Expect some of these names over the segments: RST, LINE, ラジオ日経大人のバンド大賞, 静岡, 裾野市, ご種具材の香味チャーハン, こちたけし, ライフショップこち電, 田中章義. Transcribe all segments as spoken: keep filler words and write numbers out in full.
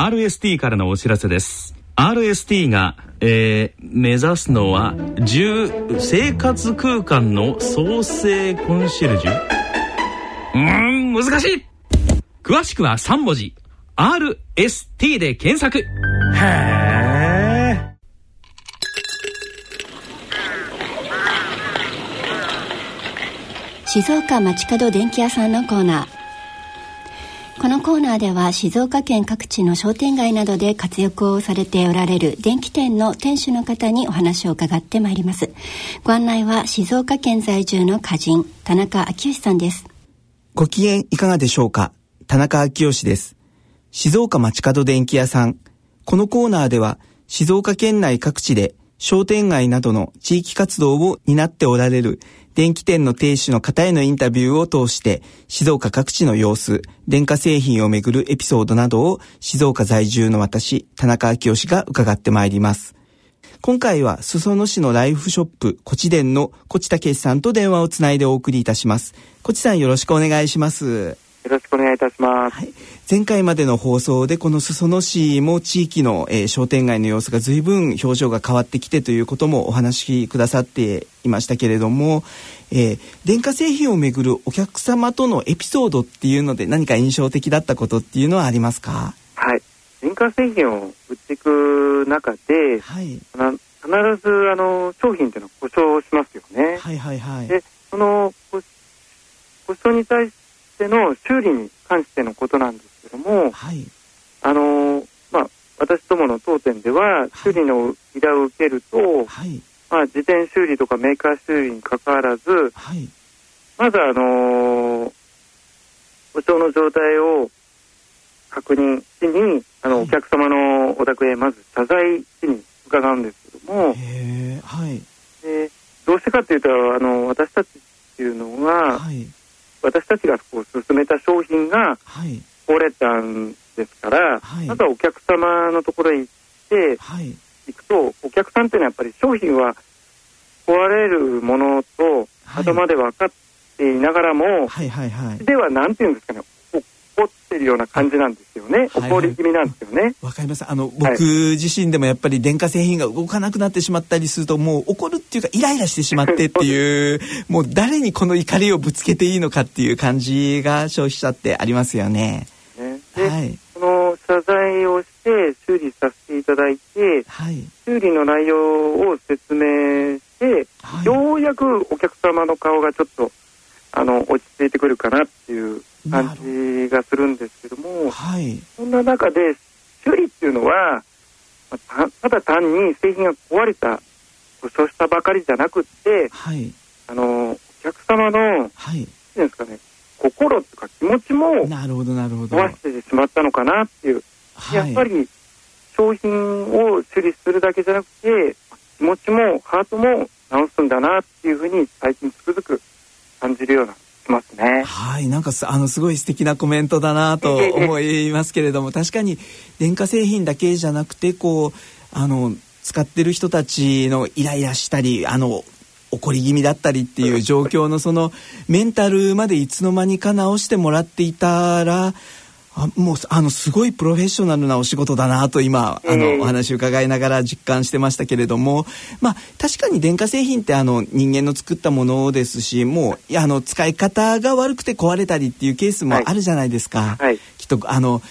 アールエスティー からのお知らせです。 アールエスティー が、えー、目指すのは生活空間の創生コンシェルジュ。うーん、難しい。詳しくはさん文字 アールエスティー で検索。へー。静岡街角電気屋さんのコーナー。このコーナーでは静岡県各地の商店街などで活躍をされておられる電気店の店主の方にお話を伺ってまいります。ご案内は静岡県在住の歌人田中昭義さんです。ご機嫌いかがでしょうか。田中昭義です。静岡街角電気屋さん。このコーナーでは静岡県内各地で商店街などの地域活動を担っておられる電気店の店主の方へのインタビューを通して静岡各地の様子、電化製品をめぐるエピソードなどを静岡在住の私、田中昭義が伺ってまいります。今回は裾野市のライフショップこち電のこちたけしさんと電話をつないでお送りいたします。こちさん、よろしくお願いします。よろしくお願いいたします、はい、前回までの放送でこの裾野市も地域の、えー、商店街の様子が随分表情が変わってきてということもお話しくださっていましたけれども、えー、電化製品をめぐるお客様とのエピソードっていうので何か印象的だったことっていうのはありますか。はい、電化製品を売っていく中で、はい、必ずあの商品というのは故障しますよね。はいはいはい、でその故障に対しての修理に関してのことなんですけども、はい、あのまあ、私どもの当店では修理の依頼を受けると、はい、まあ、自転修理とかメーカー修理に関わらず、はい、まずあの故障の状態を確認しにあの、はい、お客様のお宅へまず謝罪しに伺うんですけども、へー、はい、でどうしてかというとあの私たちっていうのは、はい、私たちがこう勧めた商品が折れたんですから、はい、まずはお客様のところへ行って、はい、行くとお客さんというのはやっぱり商品は壊れるものと頭で分かっていながらも、はいはいはいはい、ではなんていうんですかね、怒ってるような感じなんですよね。怒り気味なんですよね。わ、はいはい、かります。あの僕自身でもやっぱり電化製品が動かなくなってしまったりするともう怒るっていうかイライラしてしまってっていうもう誰にこの怒りをぶつけていいのかっていう感じが消費者ってありますよね。で、はい、その謝罪をして修理させていただいて、はい、修理の内容を説明して、はい、ようやくお客様の顔がちょっとあの落ち着いてくるかなっていう感じがするんですけども、はい、そんな中で修理っていうのはただ単に製品が壊れた故障したばかりじゃなくって、はい、あのお客様の、はい、っていうんですかね、心とか気持ちも壊してしまったのかなっていう、はい、やっぱり商品を修理するだけじゃなくて気持ちもハートも直すんだなっていうふうに最近つくづく感じるようなますね。はい、なんかあのすごい素敵なコメントだなと思いますけれども確かに電化製品だけじゃなくてこうあの使ってる人たちのイライラしたりあの怒り気味だったりっていう状況のそのメンタルまでいつの間にか直してもらっていたらあもうあのすごいプロフェッショナルなお仕事だなと今あのお話伺いながら実感してましたけれども、まあ、確かに電化製品ってあの人間の作ったものですしもうあの使い方が悪くて壊れたりっていうケースもあるじゃないですか、はいはい、きっとあの、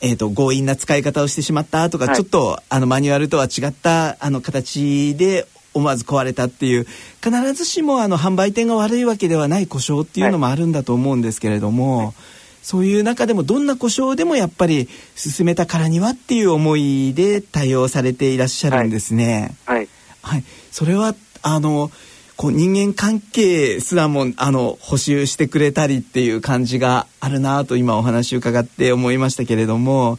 えーと、強引な使い方をしてしまったとか、はい、ちょっとあのマニュアルとは違ったあの形で思わず壊れたっていう必ずしもあの販売店が悪いわけではない故障っていうのもあるんだと思うんですけれども、はいはい、そういう中でもどんな故障でもやっぱり進めたからにはっていう思いで対応されていらっしゃるんですね。はいはいはい、それはあのこう人間関係すらもあの補修してくれたりっていう感じがあるなと今お話伺って思いましたけれども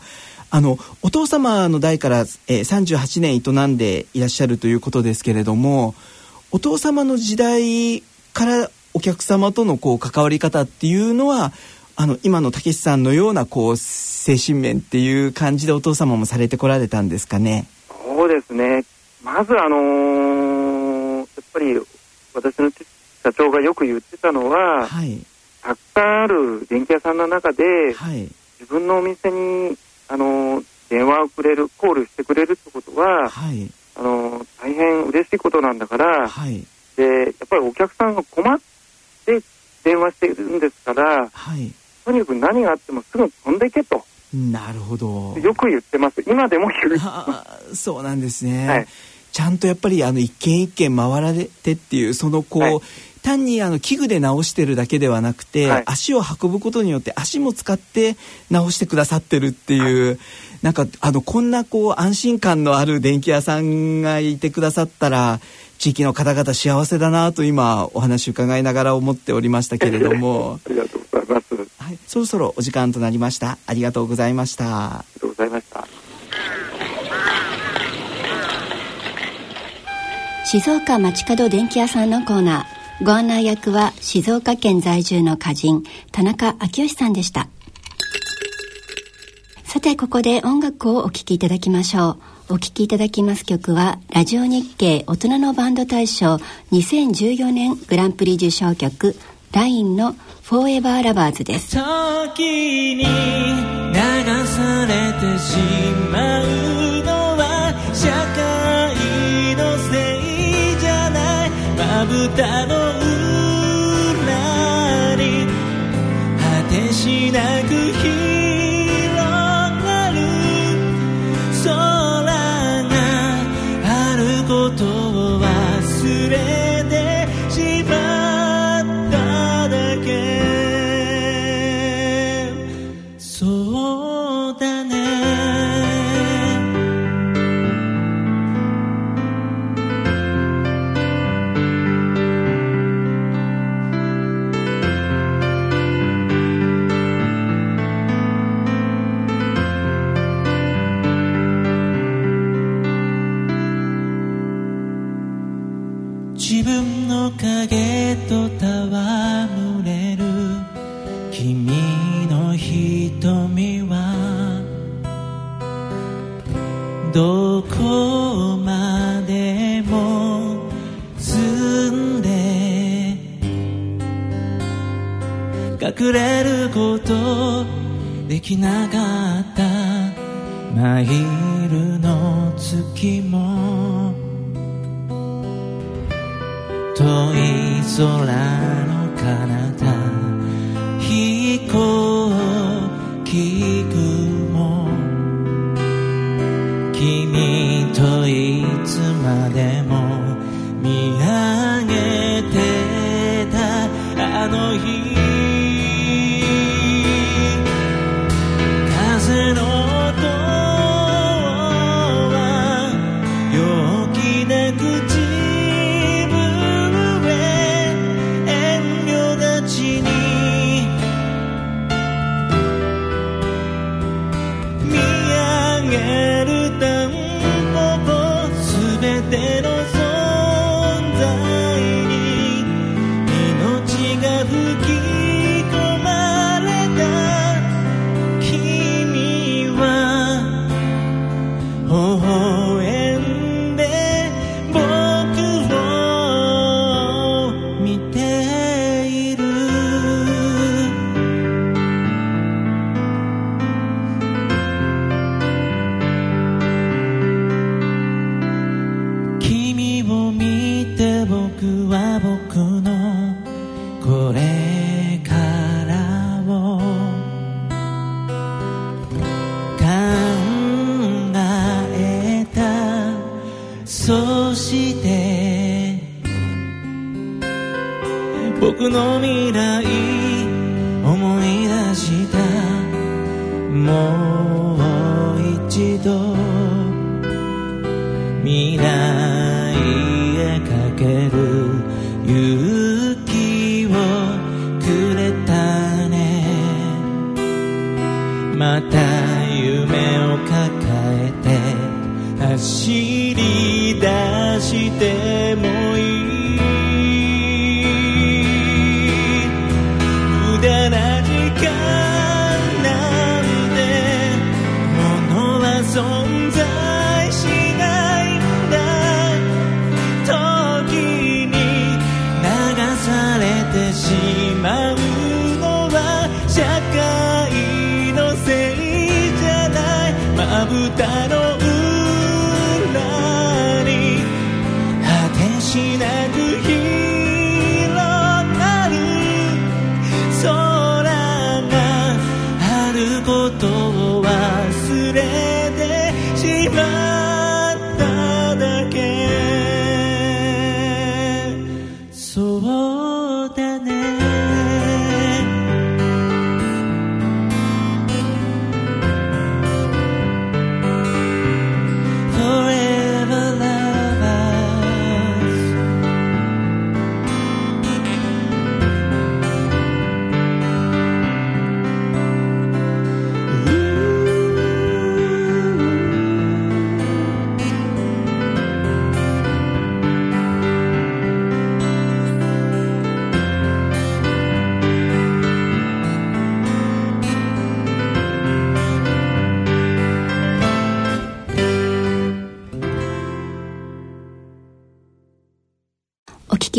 あのお父様の代から、えー、さんじゅうはちねん営んでいらっしゃるということですけれどもお父様の時代からお客様とのこう関わり方っていうのはあの今のたけしさんのようなこう精神面っていう感じでお父様もされてこられたんですかね。そうですね。まずあのー、やっぱり私の社長がよく言ってたのは、はい、たくさんある電気屋さんの中で、はい、自分のお店に、あのー、電話をくれる、コールしてくれるってことは、はい、あの大変嬉しいことなんだから、はい、でやっぱりお客さんが困って電話しているんですから、はい、とにかく何があってもすぐ飛んでいけと。なるほど。よく言ってます。今でも言う。そうなんですね。はい、ちゃんとやっぱりあの一軒一軒回られてっていう、そのこう、はい、単にあの器具で直してるだけではなくて、はい、足を運ぶことによって足も使って直してくださってるっていう、はい、なんかあのこんなこう安心感のある電気屋さんがいてくださったら地域の方々幸せだなと今お話伺いながら思っておりましたけれどもありがとうございます、はい、そろそろお時間となりました。ありがとうございました。ありがとうございました。静岡町角電気屋さんのコーナー、ご案内役は静岡県在住の歌人田中昭義さんでした。さてここで音楽をお聴きいただきましょう。お聴きいただきます曲はラジオ日経大人のバンド大賞にせんじゅうよねんグランプリ受賞曲 ライン のフォーエバーラバーズです。時に流されてしまうのは社会のせいじゃない、まぶたのしなく広がる空があることを忘れてしまっただけ。そうだね、自分の影と戯れる君の瞳はどこまでも澄んで隠れることできなかったマイルの月も遠い空の彼方飛行機雲、君といつまでも見上げてたあの日、風の音は陽気な口まぶたの裏に果てしなく広がる空があることを忘れてしまっただけ。そうだね、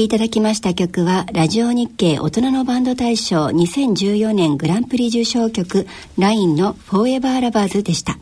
いただきました曲はラジオ日経大人のバンド大賞にせんじゅうよねんグランプリ受賞曲 ライン のフォーエバーラバーズでした。